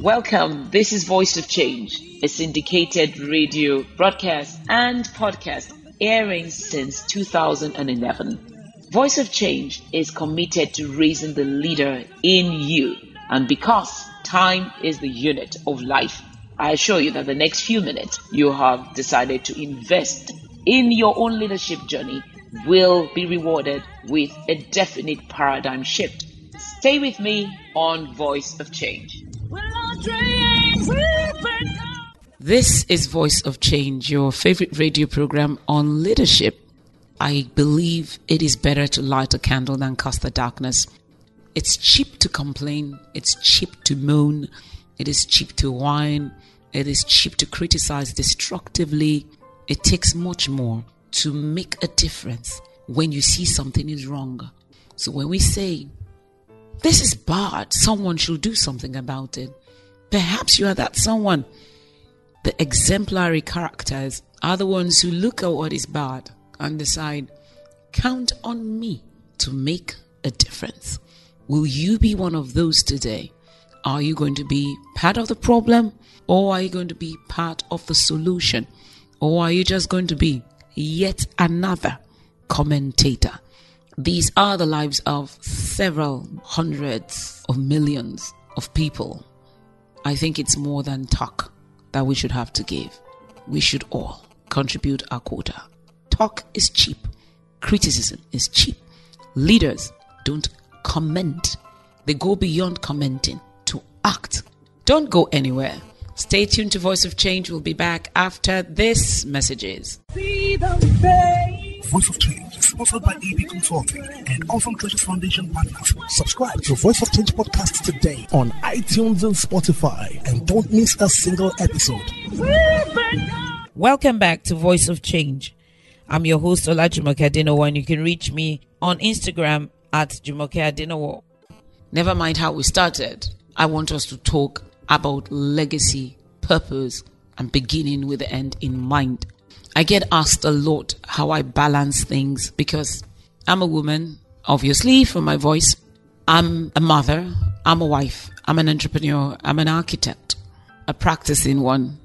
Welcome. This is Voice of Change, a syndicated radio broadcast and podcast airing since 2011. Voice of Change is committed to raising the leader in you. And because time is the unit of life, I assure you that the next few minutes you have decided to invest in your own leadership journey will be rewarded with a definite paradigm shift. Stay with me on Voice of Change. This is Voice of Change, your favorite radio program on leadership. I believe it is better to light a candle than cast the darkness. It's cheap to complain. It's cheap to moan. It is cheap to whine. It is cheap to criticize destructively. It takes much more to make a difference when you see something is wrong. So when we say, this is bad, someone should do something about it. Perhaps you are that someone. The exemplary characters are the ones who look at what is bad and decide, count on me to make a difference. Will you be one of those today? Are you going to be part of the problem, or are you going to be part of the solution? Or are you just going to be yet another commentator? These are the lives of several hundreds of millions of people. I think it's more than talk that we should have to give. We should all contribute our quota. Talk is cheap. Criticism is cheap. Leaders don't comment. They go beyond commenting to act. Don't go anywhere. Stay tuned to Voice of Change. We'll be back after this messages. Voice of Change is sponsored by AB Consulting and Awesome Treasures Foundation partners. Subscribe to Voice of Change podcast today on iTunes and Spotify, and don't miss a single episode. Welcome back to Voice of Change. I'm your host, Olajumoke Adenowo, and you can reach me on Instagram @JumokeAdenowo. Never mind how we started. I want us to talk about legacy, purpose, and beginning with the end in mind. I get asked a lot how I balance things because I'm a woman, obviously, from my voice. I'm a mother, I'm a wife, I'm an entrepreneur, I'm an architect, a practicing one.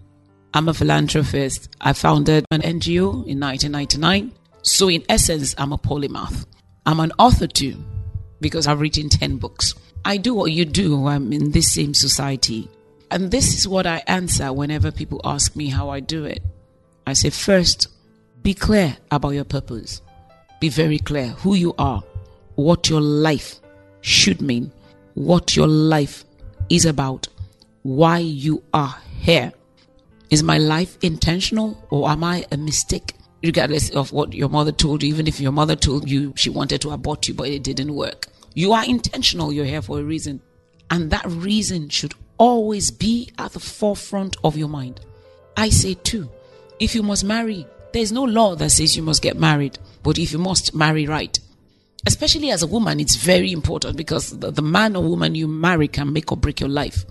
I'm a philanthropist. I founded an NGO in 1999. So in essence, I'm a polymath. I'm an author too, because I've written 10 books. I do what you do. I'm in this same society. And this is what I answer whenever people ask me how I do it. I say, first, be clear about your purpose. Be very clear who you are, what your life should mean, what your life is about, why you are here. Is my life intentional, or am I a mistake? Regardless of what your mother told you, even if your mother told you she wanted to abort you, but it didn't work. You are intentional. You're here for a reason. And that reason should always be at the forefront of your mind. I say too, if you must marry, there's no law that says you must get married. But if you must marry right, especially as a woman, it's very important, because the man or woman you marry can make or break your life.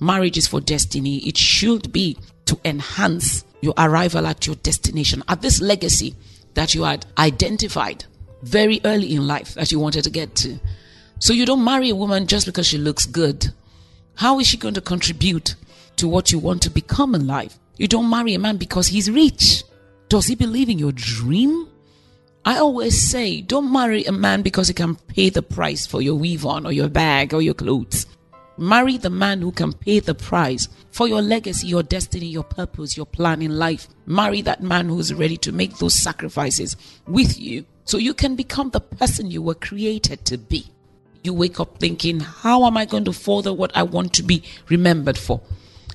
Marriage is for destiny. It should be to enhance your arrival at your destination, at this legacy that you had identified very early in life that you wanted to get to. So you don't marry a woman just because she looks good. How is she going to contribute to what you want to become in life? You don't marry a man because he's rich. Does he believe in your dream? I always say, don't marry a man because he can pay the price for your weave on or your bag or your clothes. Marry the man who can pay the price for your legacy, your destiny, your purpose, your plan in life. Marry that man who's ready to make those sacrifices with you so you can become the person you were created to be. You wake up thinking, how am I going to further what I want to be remembered for?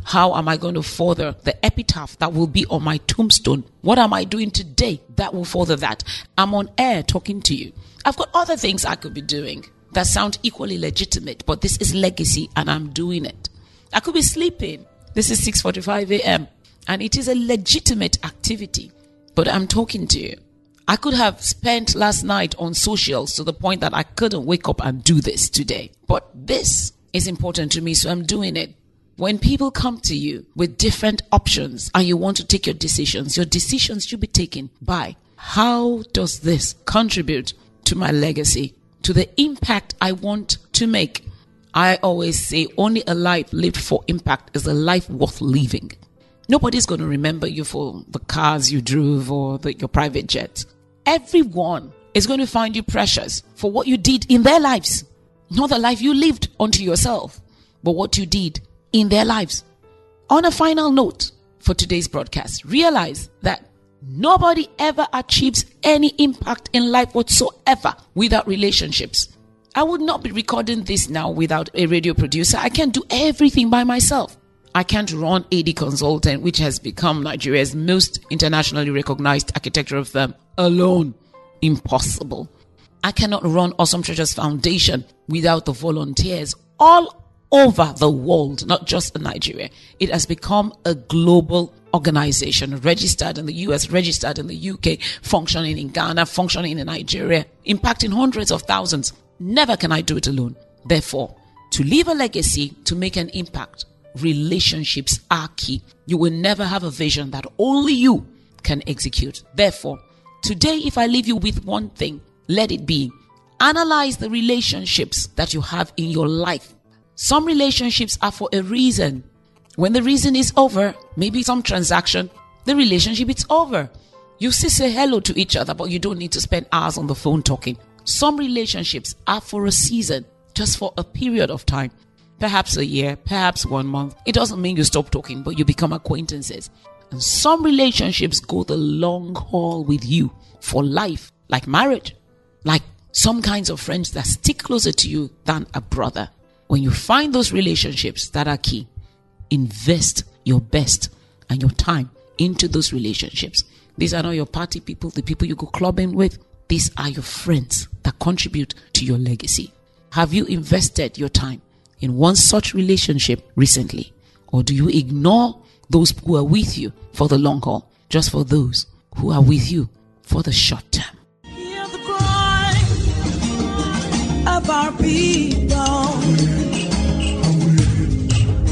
How am I going to further the epitaph that will be on my tombstone? What am I doing today that will further that? I'm on air talking to you. I've got other things I could be doing that sound equally legitimate, but this is legacy and I'm doing it. I could be sleeping. This is 6:45 a.m. and it is a legitimate activity, but I'm talking to you. I could have spent last night on socials to the point that I couldn't wake up and do this today, but this is important to me, so I'm doing it. When people come to you with different options and you want to take your decisions should be taken by, how does this contribute to my legacy, to the impact I want to make? I always say only a life lived for impact is a life worth living. Nobody's going to remember you for the cars you drove or your private jet. Everyone is going to find you precious for what you did in their lives. Not the life you lived unto yourself, but what you did in their lives. On a final note for today's broadcast, realize that nobody ever achieves any impact in life whatsoever without relationships. I would not be recording this now without a radio producer. I can't do everything by myself. I can't run AB Consulting, which has become Nigeria's most internationally recognized architectural firm, alone. Impossible. I cannot run Awesome Treasures Foundation without the volunteers all over the world, not just in Nigeria. It has become a global organization, registered in the US, registered in the UK, functioning in Ghana, functioning in Nigeria, impacting hundreds of thousands. Never can I do it alone. Therefore, to leave a legacy, to make an impact, relationships are key. You will never have a vision that only you can execute. Therefore, today, if I leave you with one thing, let it be, analyze the relationships that you have in your life. Some relationships are for a reason. When the reason is over, maybe some transaction, the relationship is over. You still say hello to each other, but you don't need to spend hours on the phone talking. Some relationships are for a season, just for a period of time. Perhaps a year, perhaps 1 month. It doesn't mean you stop talking, but you become acquaintances. And some relationships go the long haul with you for life, like marriage. Like some kinds of friends that stick closer to you than a brother. When you find those relationships that are key, invest your best and your time into those relationships. These are not your party people, the people you go clubbing with. These are your friends that contribute to your legacy. Have you invested your time in one such relationship recently? Or do you ignore those who are with you for the long haul, just for those who are with you for the short term? Of our people,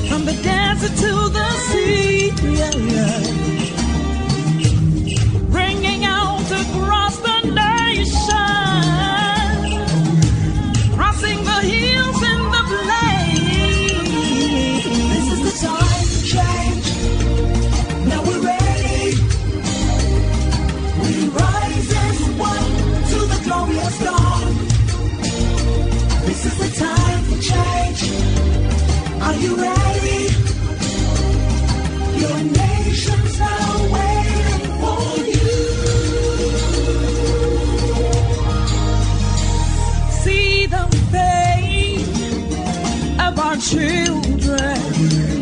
from the desert to the sea, bringing out across the nation, crossing the hills and the plains. This is the time to change. Now we're ready. We rise as one to the glorious dawn. This is the time for change. Are you ready? Your nation's now waiting for you. See the fate of our children.